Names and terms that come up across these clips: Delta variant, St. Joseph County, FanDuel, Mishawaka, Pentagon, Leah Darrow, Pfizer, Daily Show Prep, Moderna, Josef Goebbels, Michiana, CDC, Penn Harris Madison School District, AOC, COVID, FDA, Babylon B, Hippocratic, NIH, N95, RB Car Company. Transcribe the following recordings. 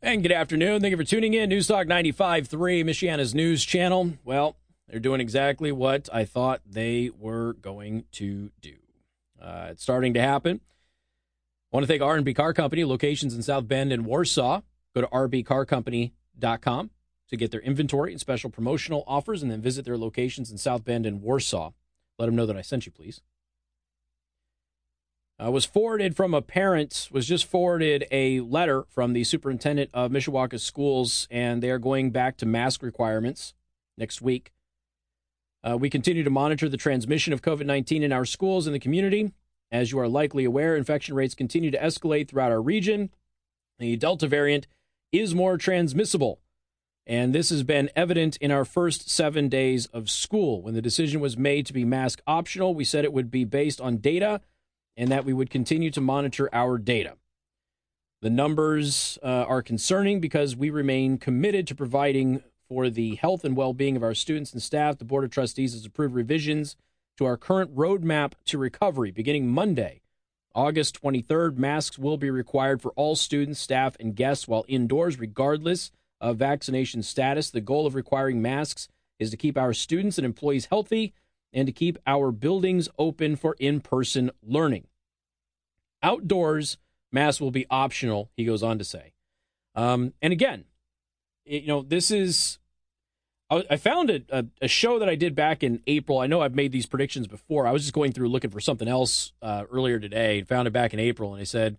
And good afternoon. Thank you for tuning in. News Talk 95.3, Michiana's news channel. Well, they're doing exactly what I thought they were going to do. It's starting to happen. I want to thank RB Car Company, locations in South Bend and Warsaw. Go to rbcarcompany.com to get their inventory and special promotional offers, and then visit their locations in South Bend and Warsaw. Let them know that I sent you, please. Was forwarded from a parent, was just forwarded a letter from the superintendent of Mishawaka schools, and they are going back to mask requirements next week. We continue to monitor the transmission of COVID-19 in our schools and the community. As you are likely aware, infection rates continue to escalate throughout our region. The Delta variant is more transmissible, and this has been evident in our first 7 days of school. When the decision was made to be mask optional, we said it would be based on data, and that we would continue to monitor our data. The numbers are concerning because we remain committed to providing for the health and well-being of our students and staff. The Board of Trustees has approved revisions to our current roadmap to recovery. Beginning Monday, August 23rd, masks will be required for all students, staff, and guests while indoors, regardless of vaccination status. The goal of requiring masks is to keep our students and employees healthy and to keep our buildings open for in-person learning. Outdoors, masks will be optional, he goes on to say. And again, this is, I found a show that I did back in April. I know I've made these predictions before. I was just going through looking for something else earlier today and found it back in April. And I said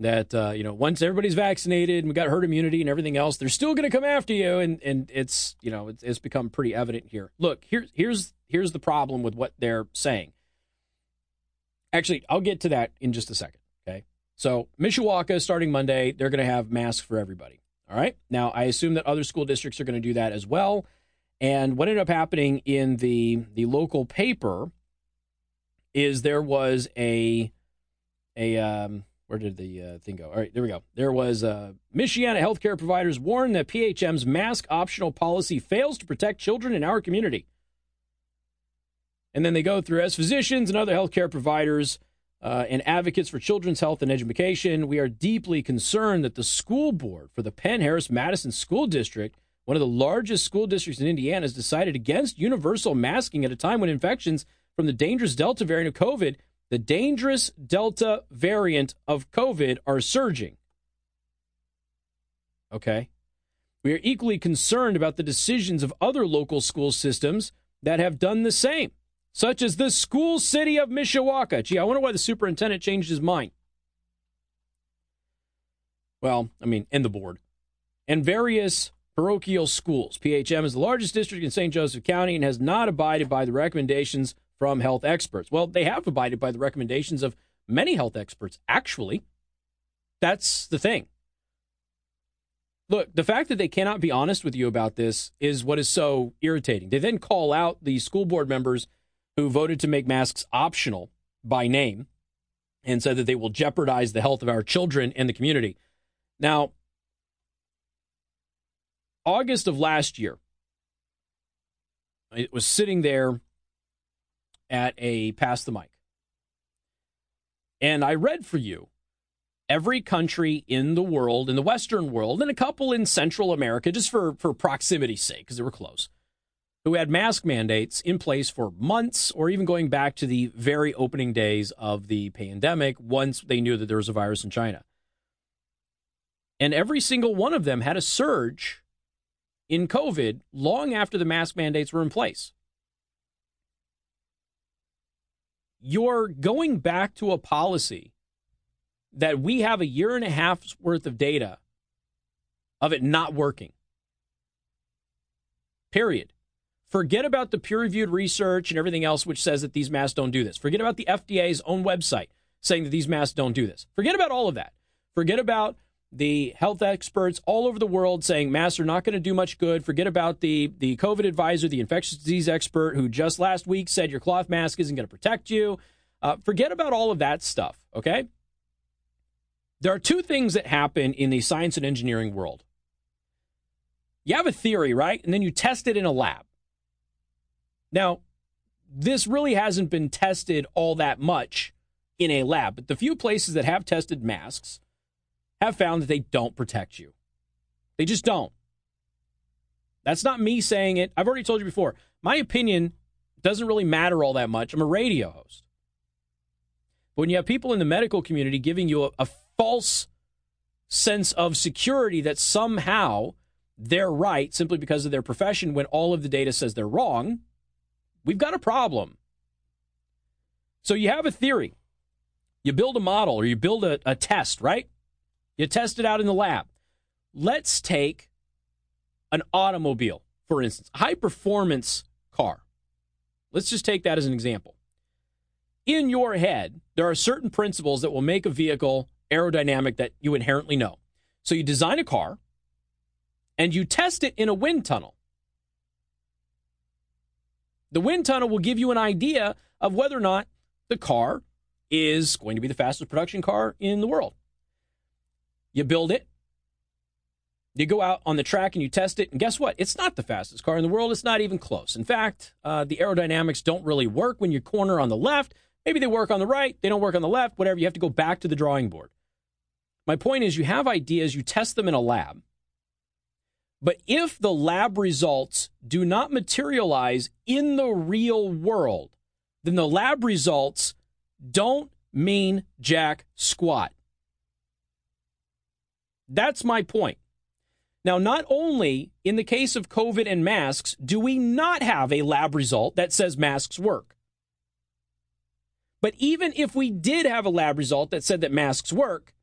that, once everybody's vaccinated and we got herd immunity and everything else, they're still going to come after you. And it's, it's become pretty evident here. Look, here's the problem with what they're saying. Actually, I'll get to that in just a second, okay? So Mishawaka, starting Monday, they're going to have masks for everybody, all right? Now, I assume that other school districts are going to do that as well. And what ended up happening in the local paper is there was where did the thing go? All right, there we go. There was Michiana healthcare providers warn that PHM's mask-optional policy fails to protect children in our community. And then they go through, as physicians and other healthcare providers and advocates for children's health and education, we are deeply concerned that the school board for the Penn Harris Madison School District, one of the largest school districts in Indiana, has decided against universal masking at a time when infections from the dangerous Delta variant of COVID, are surging. Okay. We are equally concerned about the decisions of other local school systems that have done the same, such as the school city of Mishawaka. Gee, I wonder why the superintendent changed his mind. Well, and the board. And various parochial schools. PHM is the largest district in St. Joseph County and has not abided by the recommendations from health experts. Well, they have abided by the recommendations of many health experts, actually. That's the thing. Look, the fact that they cannot be honest with you about this is what is so irritating. They then call out the school board members who voted to make masks optional by name and said that they will jeopardize the health of our children and the community. Now, August of last year, it was sitting there at a Pass the Mic, and I read for you every country in the world, in the Western world, and a couple in Central America, just for proximity's sake, because they were close, who had mask mandates in place for months or even going back to the very opening days of the pandemic once they knew that there was a virus in China. And every single one of them had a surge in COVID long after the mask mandates were in place. You're going back to a policy that we have a year and a half's worth of data of it not working. Period. Forget about the peer-reviewed research and everything else which says that these masks don't do this. Forget about the FDA's own website saying that these masks don't do this. Forget about all of that. Forget about the health experts all over the world saying masks are not going to do much good. Forget about the COVID advisor, the infectious disease expert, who just last week said your cloth mask isn't going to protect you. Forget about all of that stuff, okay? There are two things that happen in the science and engineering world. You have a theory, right? And then you test it in a lab. Now, this really hasn't been tested all that much in a lab, but the few places that have tested masks have found that they don't protect you. They just don't. That's not me saying it. I've already told you before. My opinion doesn't really matter all that much. I'm a radio host. But when you have people in the medical community giving you a false sense of security that somehow they're right simply because of their profession when all of the data says they're wrong, we've got a problem. So you have a theory. You build a model or you build a test, right? You test it out in the lab. Let's take an automobile, for instance, a high-performance car. Let's just take that as an example. In your head, there are certain principles that will make a vehicle aerodynamic that you inherently know. So you design a car, and you test it in a wind tunnel. The wind tunnel will give you an idea of whether or not the car is going to be the fastest production car in the world. You build it. You go out on the track and you test it, and guess what? It's not the fastest car in the world. It's not even close. In fact, the aerodynamics don't really work when you corner on the left. Maybe they work on the right. They don't work on the left. Whatever. You have to go back to the drawing board. My point is you have ideas. You test them in a lab. But if the lab results do not materialize in the real world, then the lab results don't mean jack squat. That's my point. Now, not only in the case of COVID and masks, do we not have a lab result that says masks work. But even if we did have a lab result that said that masks work,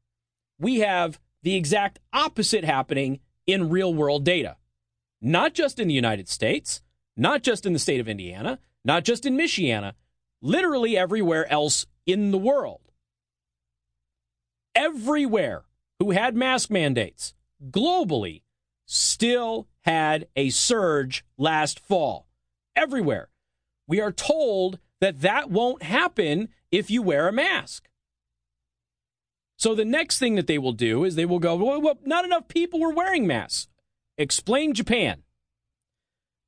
we have the exact opposite happening in real-world data. Not just in the United States, not just in the state of Indiana, not just in Michiana, literally everywhere else in the world. Everywhere who had mask mandates globally still had a surge last fall. Everywhere. We are told that that won't happen if you wear a mask. So the next thing that they will do is they will go, well, not enough people were wearing masks. Explain Japan.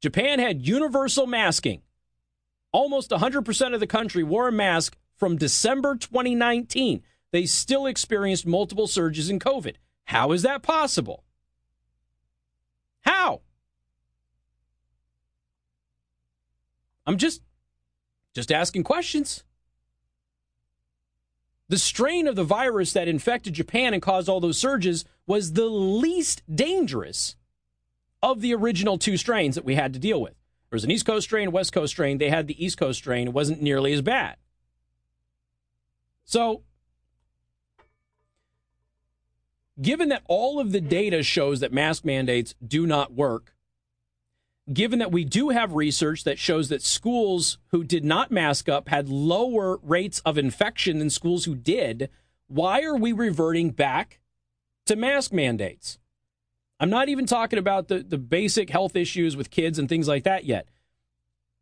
Japan had universal masking. Almost 100% of the country wore a mask from December 2019. They still experienced multiple surges in COVID. How is that possible? How? I'm just asking questions. The strain of the virus that infected Japan and caused all those surges was the least dangerous of the original two strains that we had to deal with. There was an East Coast strain, a West Coast strain. They had the East Coast strain. It wasn't nearly as bad. So, given that all of the data shows that mask mandates do not work, given that we do have research that shows that schools who did not mask up had lower rates of infection than schools who did, why are we reverting back to mask mandates? I'm not even talking about the basic health issues with kids and things like that yet.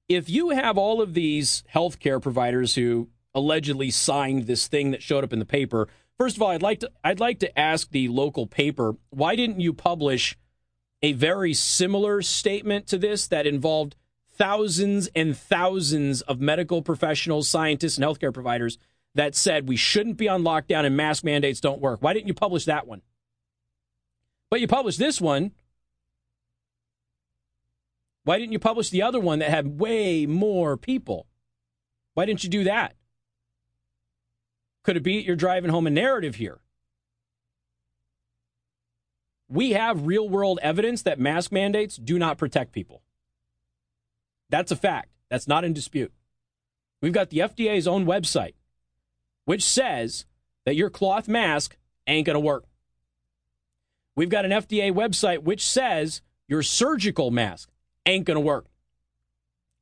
If you have all of these healthcare providers who allegedly signed this thing that showed up in the paper, first of all, I'd like to ask the local paper, why didn't you publish a very similar statement to this that involved thousands and thousands of medical professionals, scientists, and healthcare providers that said we shouldn't be on lockdown and mask mandates don't work? Why didn't you publish that one? But you published this one. Why didn't you publish the other one that had way more people? Why didn't you do that? Could it be you're driving home a narrative here? We have real-world evidence that mask mandates do not protect people. That's a fact. That's not in dispute. We've got the FDA's own website, which says that your cloth mask ain't going to work. We've got an FDA website which says your surgical mask ain't going to work.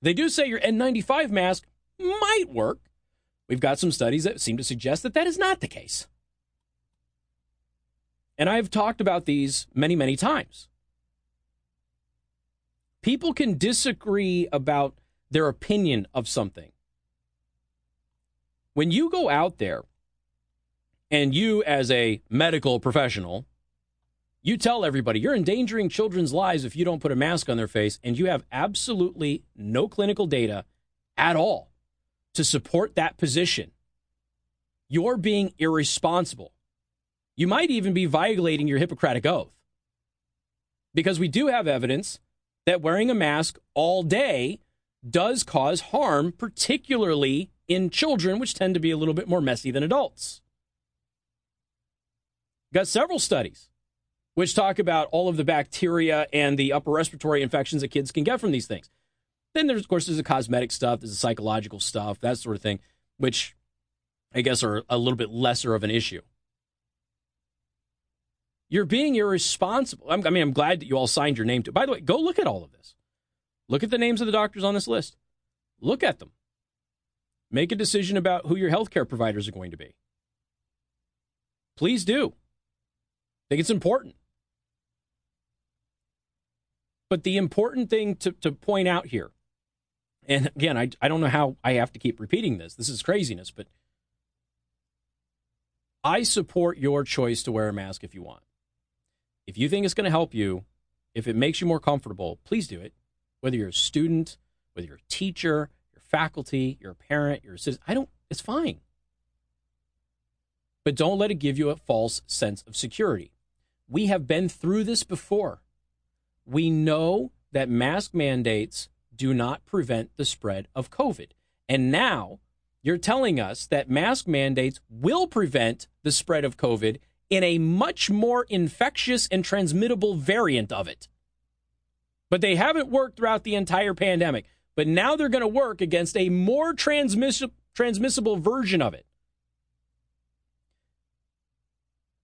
They do say your N95 mask might work. We've got some studies that seem to suggest that that is not the case. And I've talked about these many, many times. People can disagree about their opinion of something. When you go out there and you, as a medical professional, you tell everybody you're endangering children's lives if you don't put a mask on their face, and you have absolutely no clinical data at all to support that position, you're being irresponsible. You might even be violating your Hippocratic oath. because we do have evidence that wearing a mask all day does cause harm, particularly in children, which tend to be a little bit more messy than adults. Got several studies which talk about all of the bacteria and the upper respiratory infections that kids can get from these things. Then there's, of course, there's the cosmetic stuff, there's the psychological stuff, that sort of thing, which I guess are a little bit lesser of an issue. You're being irresponsible. I mean, I'm glad that you all signed your name to it. By the way, go look at all of this. Look at the names of the doctors on this list. Look at them. Make a decision about who your healthcare providers are going to be. Please do. I think it's important. But the important thing to point out here, and again, I don't know how I have to keep repeating this. This is craziness, but I support your choice to wear a mask if you want. If you think it's going to help you, if it makes you more comfortable, please do it. Whether you're a student, whether you're a teacher, your faculty, your parent, your citizen, it's fine. But don't let it give you a false sense of security. We have been through this before. We know that mask mandates do not prevent the spread of COVID. And now you're telling us that mask mandates will prevent the spread of COVID in a much more infectious and transmittable variant of it. But they haven't worked throughout the entire pandemic. But now they're going to work against a more transmissible version of it.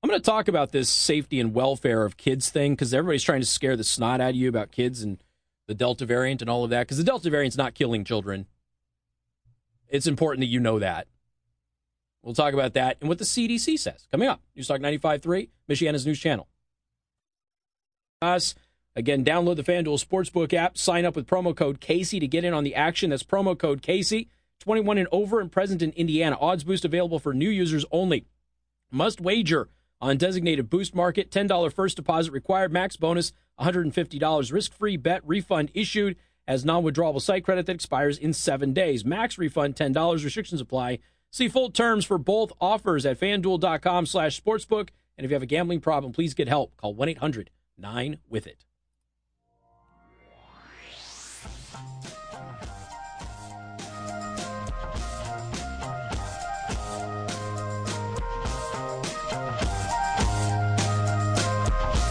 I'm going to talk about this safety and welfare of kids thing because everybody's trying to scare the snot out of you about kids and the Delta variant and all of that, because the Delta variant's not killing children. It's important that you know that. We'll talk about that and what the CDC says coming up. News Talk 95.3, Michiana's News Channel. Again, download the FanDuel Sportsbook app. Sign up with promo code Casey to get in on the action. That's promo code Casey. 21 and over and present in Indiana. Odds boost available for new users only. Must wager on designated boost market. $10 first deposit required. Max bonus $150. Risk-free bet refund issued as non-withdrawable site credit that expires in 7 days. Max refund $10. Restrictions apply. See full terms for both offers at FanDuel.com/sportsbook. And if you have a gambling problem, please get help. Call 1-800-9-WITH-IT.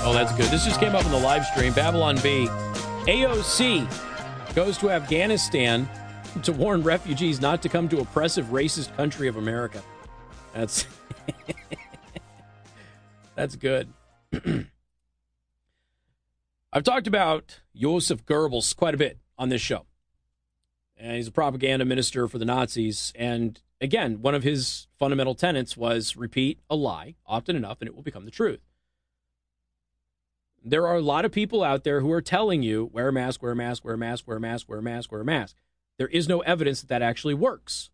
Oh, that's good. This just came up in the live stream. Babylon B. AOC goes to Afghanistan to warn refugees not to come to oppressive, racist country of America. That's that's good. I've talked about Josef Goebbels quite a bit on this show. And he's a propaganda minister for the Nazis. And again, one of his fundamental tenets was repeat a lie often enough and it will become the truth. There are a lot of people out there who are telling you, wear a mask, wear a mask, wear a mask, wear a mask, wear a mask, wear a mask. There is no evidence that that actually works.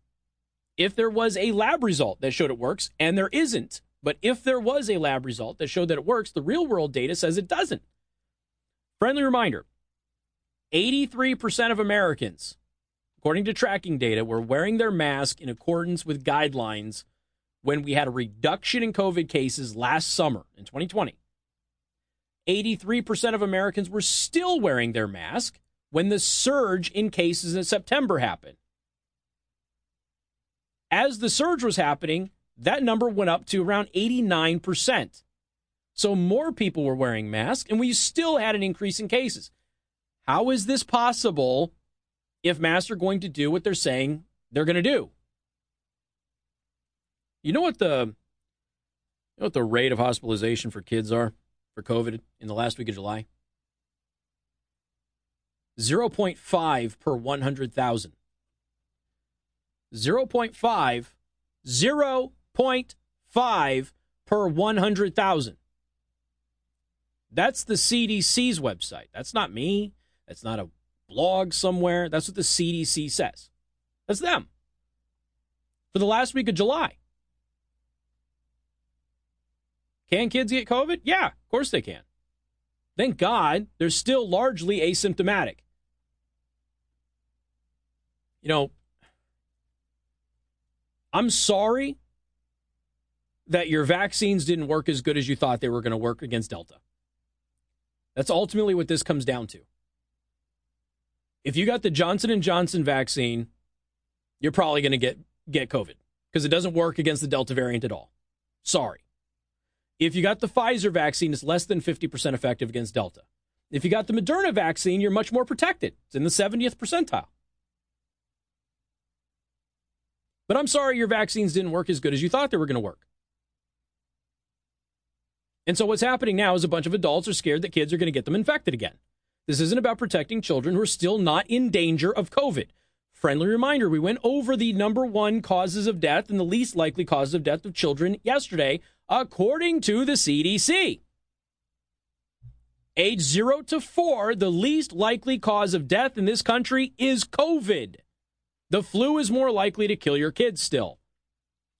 If there was a lab result that showed it works, and there isn't, but if there was a lab result that showed that it works, the real-world data says it doesn't. Friendly reminder, 83% of Americans, according to tracking data, were wearing their mask in accordance with guidelines when we had a reduction in COVID cases last summer in 2020. 83% of Americans were still wearing their mask when the surge in cases in September happened. As the surge was happening, that number went up to around 89%. So more people were wearing masks, and we still had an increase in cases. How is this possible if masks are going to do what they're saying they're going to do? You know what the rate of hospitalization for kids are? For COVID in the last week of July? 0.5 per 100,000. 0.5 per 100,000. That's the CDC's website. That's not me. That's not a blog somewhere. That's what the CDC says. That's them. For the last week of July. Can kids get COVID? Yeah, of course they can. Thank God they're still largely asymptomatic. You know, I'm sorry that your vaccines didn't work as good as you thought they were going to work against Delta. That's ultimately what this comes down to. If you got the Johnson & Johnson vaccine, you're probably going to get COVID because it doesn't work against the Delta variant at all. Sorry. If you got the Pfizer vaccine, it's less than 50% effective against Delta. If you got the Moderna vaccine, you're much more protected. It's in the 70th percentile. But I'm sorry your vaccines didn't work as good as you thought they were going to work. And so what's happening now is a bunch of adults are scared that kids are going to get them infected again. This isn't about protecting children who are still not in danger of COVID. Friendly reminder, we went over the number one causes of death and the least likely causes of death of children yesterday, according to the CDC. Age 0 to 4, the least likely cause of death in this country is COVID. The flu is more likely to kill your kids still.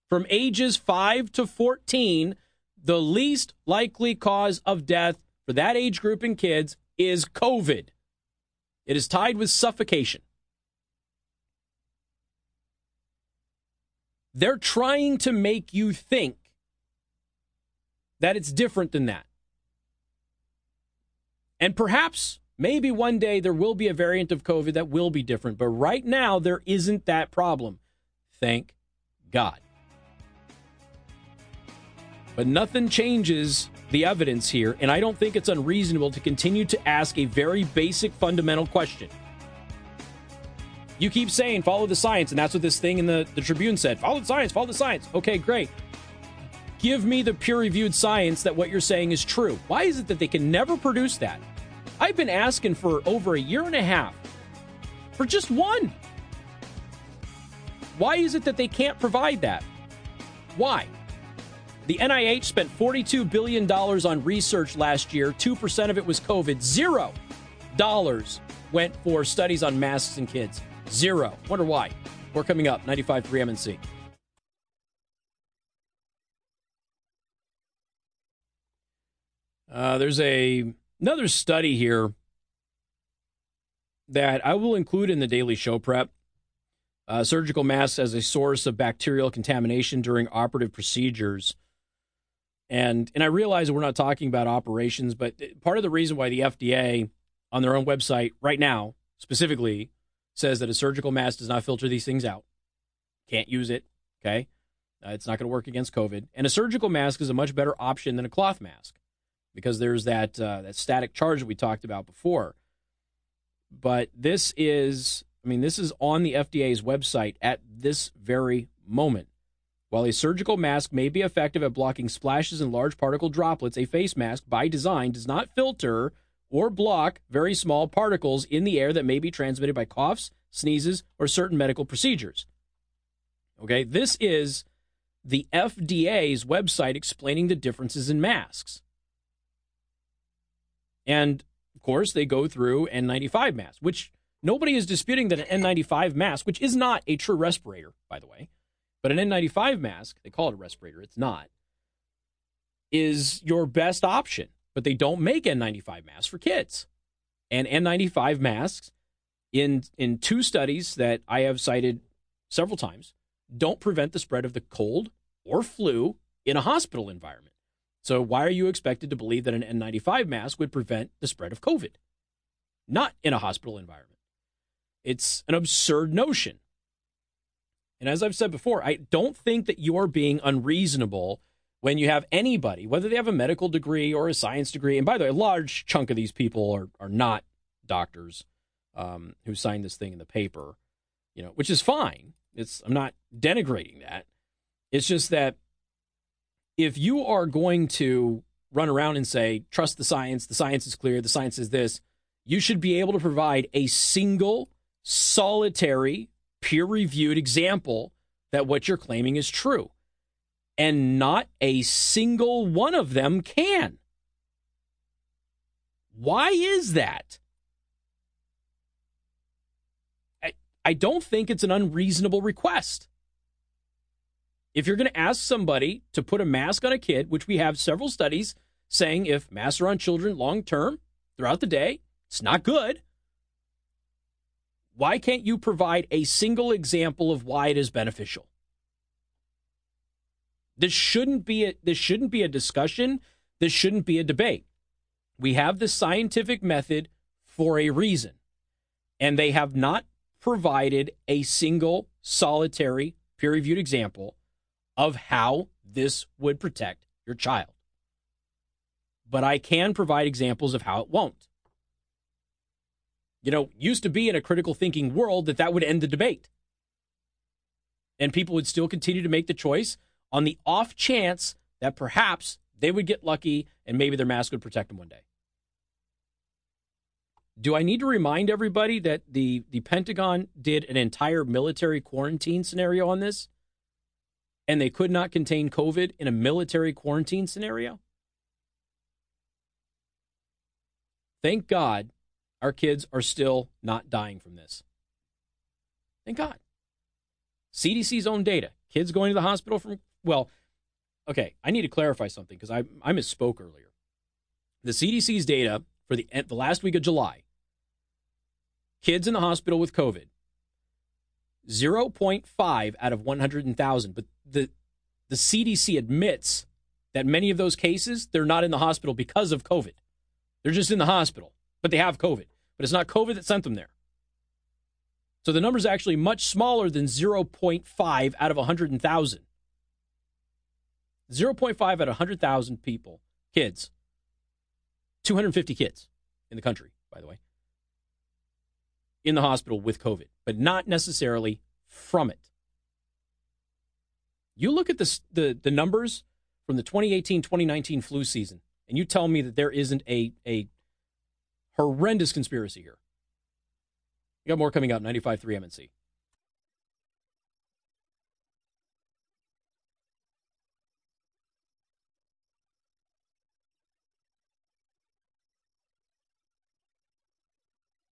From ages 5 to 14, the least likely cause of death for that age group in kids is COVID. It is tied with suffocation. They're trying to make you think that it's different than that. And perhaps, maybe one day there will be a variant of COVID that will be different. But right now, there isn't that problem. Thank God. But nothing changes the evidence here, and I don't think it's unreasonable to continue to ask a very basic fundamental question. You keep saying, follow the science, and that's what this thing in the Tribune said. Follow the science, follow the science. Okay, great. Give me the peer-reviewed science that what you're saying is true. Why is it that they can never produce that? I've been asking for over a year and a half for just one. Why is it that they can't provide that? Why? The NIH spent $42 billion on research last year. 2% of it was COVID. $0 went for studies on masks and kids. Zero. Wonder why. We're coming up, 95.3 MNC. There's another study here that I will include in the Daily Show Prep. Surgical masks as a source of bacterial contamination during operative procedures. And I realize we're not talking about operations, but part of the reason why the FDA on their own website right now specifically says that a surgical mask does not filter these things out. Can't use it, okay? It's not going to work against COVID. And a surgical mask is a much better option than a cloth mask because there's that static charge that we talked about before. But this is on the FDA's website at this very moment. While a surgical mask may be effective at blocking splashes and large particle droplets, a face mask, by design, does not filter or block very small particles in the air that may be transmitted by coughs, sneezes, or certain medical procedures. Okay, this is the FDA's website explaining the differences in masks. And, of course, they go through N95 masks, which... nobody is disputing that an N95 mask, which is not a true respirator, by the way, but an N95 mask, they call it a respirator, it's not, is your best option. But they don't make N95 masks for kids. And N95 masks, in two studies that I have cited several times, don't prevent the spread of the cold or flu in a hospital environment. So why are you expected to believe that an N95 mask would prevent the spread of COVID? Not in a hospital environment. It's an absurd notion. And as I've said before, I don't think that you're being unreasonable when you have anybody, whether they have a medical degree or a science degree. And by the way, a large chunk of these people are not doctors who signed this thing in the paper, which is fine. I'm not denigrating that. It's just that if you are going to run around and say, trust the science is clear, the science is this, you should be able to provide a single solitary, peer-reviewed example that what you're claiming is true. And not a single one of them can. Why is that? I don't think it's an unreasonable request. If you're going to ask somebody to put a mask on a kid, which we have several studies saying if masks are on children long-term throughout the day, it's not good. Why can't you provide a single example of why it is beneficial? This shouldn't be a discussion. This shouldn't be a debate. We have the scientific method for a reason, and they have not provided a single solitary peer-reviewed example of how this would protect your child. But I can provide examples of how it won't. You know, used to be in a critical thinking world that would end the debate. And people would still continue to make the choice on the off chance that perhaps they would get lucky and maybe their mask would protect them one day. Do I need to remind everybody that the Pentagon did an entire military quarantine scenario on this? And they could not contain COVID in a military quarantine scenario? Thank God our kids are still not dying from this. Thank God. CDC's own data. Kids going to the hospital from, well, okay, I need to clarify something because I misspoke earlier. The CDC's data for the last week of July, kids in the hospital with COVID, 0.5 out of 100,000. But the CDC admits that many of those cases, they're not in the hospital because of COVID. They're just in the hospital, but they have COVID. But it's not COVID that sent them there. So the number's actually much smaller than 0.5 out of 100,000. 0.5 out of 100,000 people, kids, 250 kids in the country, by the way, in the hospital with COVID, but not necessarily from it. You look at the numbers from the 2018-2019 flu season, and you tell me that there isn't a horrendous conspiracy here. You got more coming up, 95.3 MNC.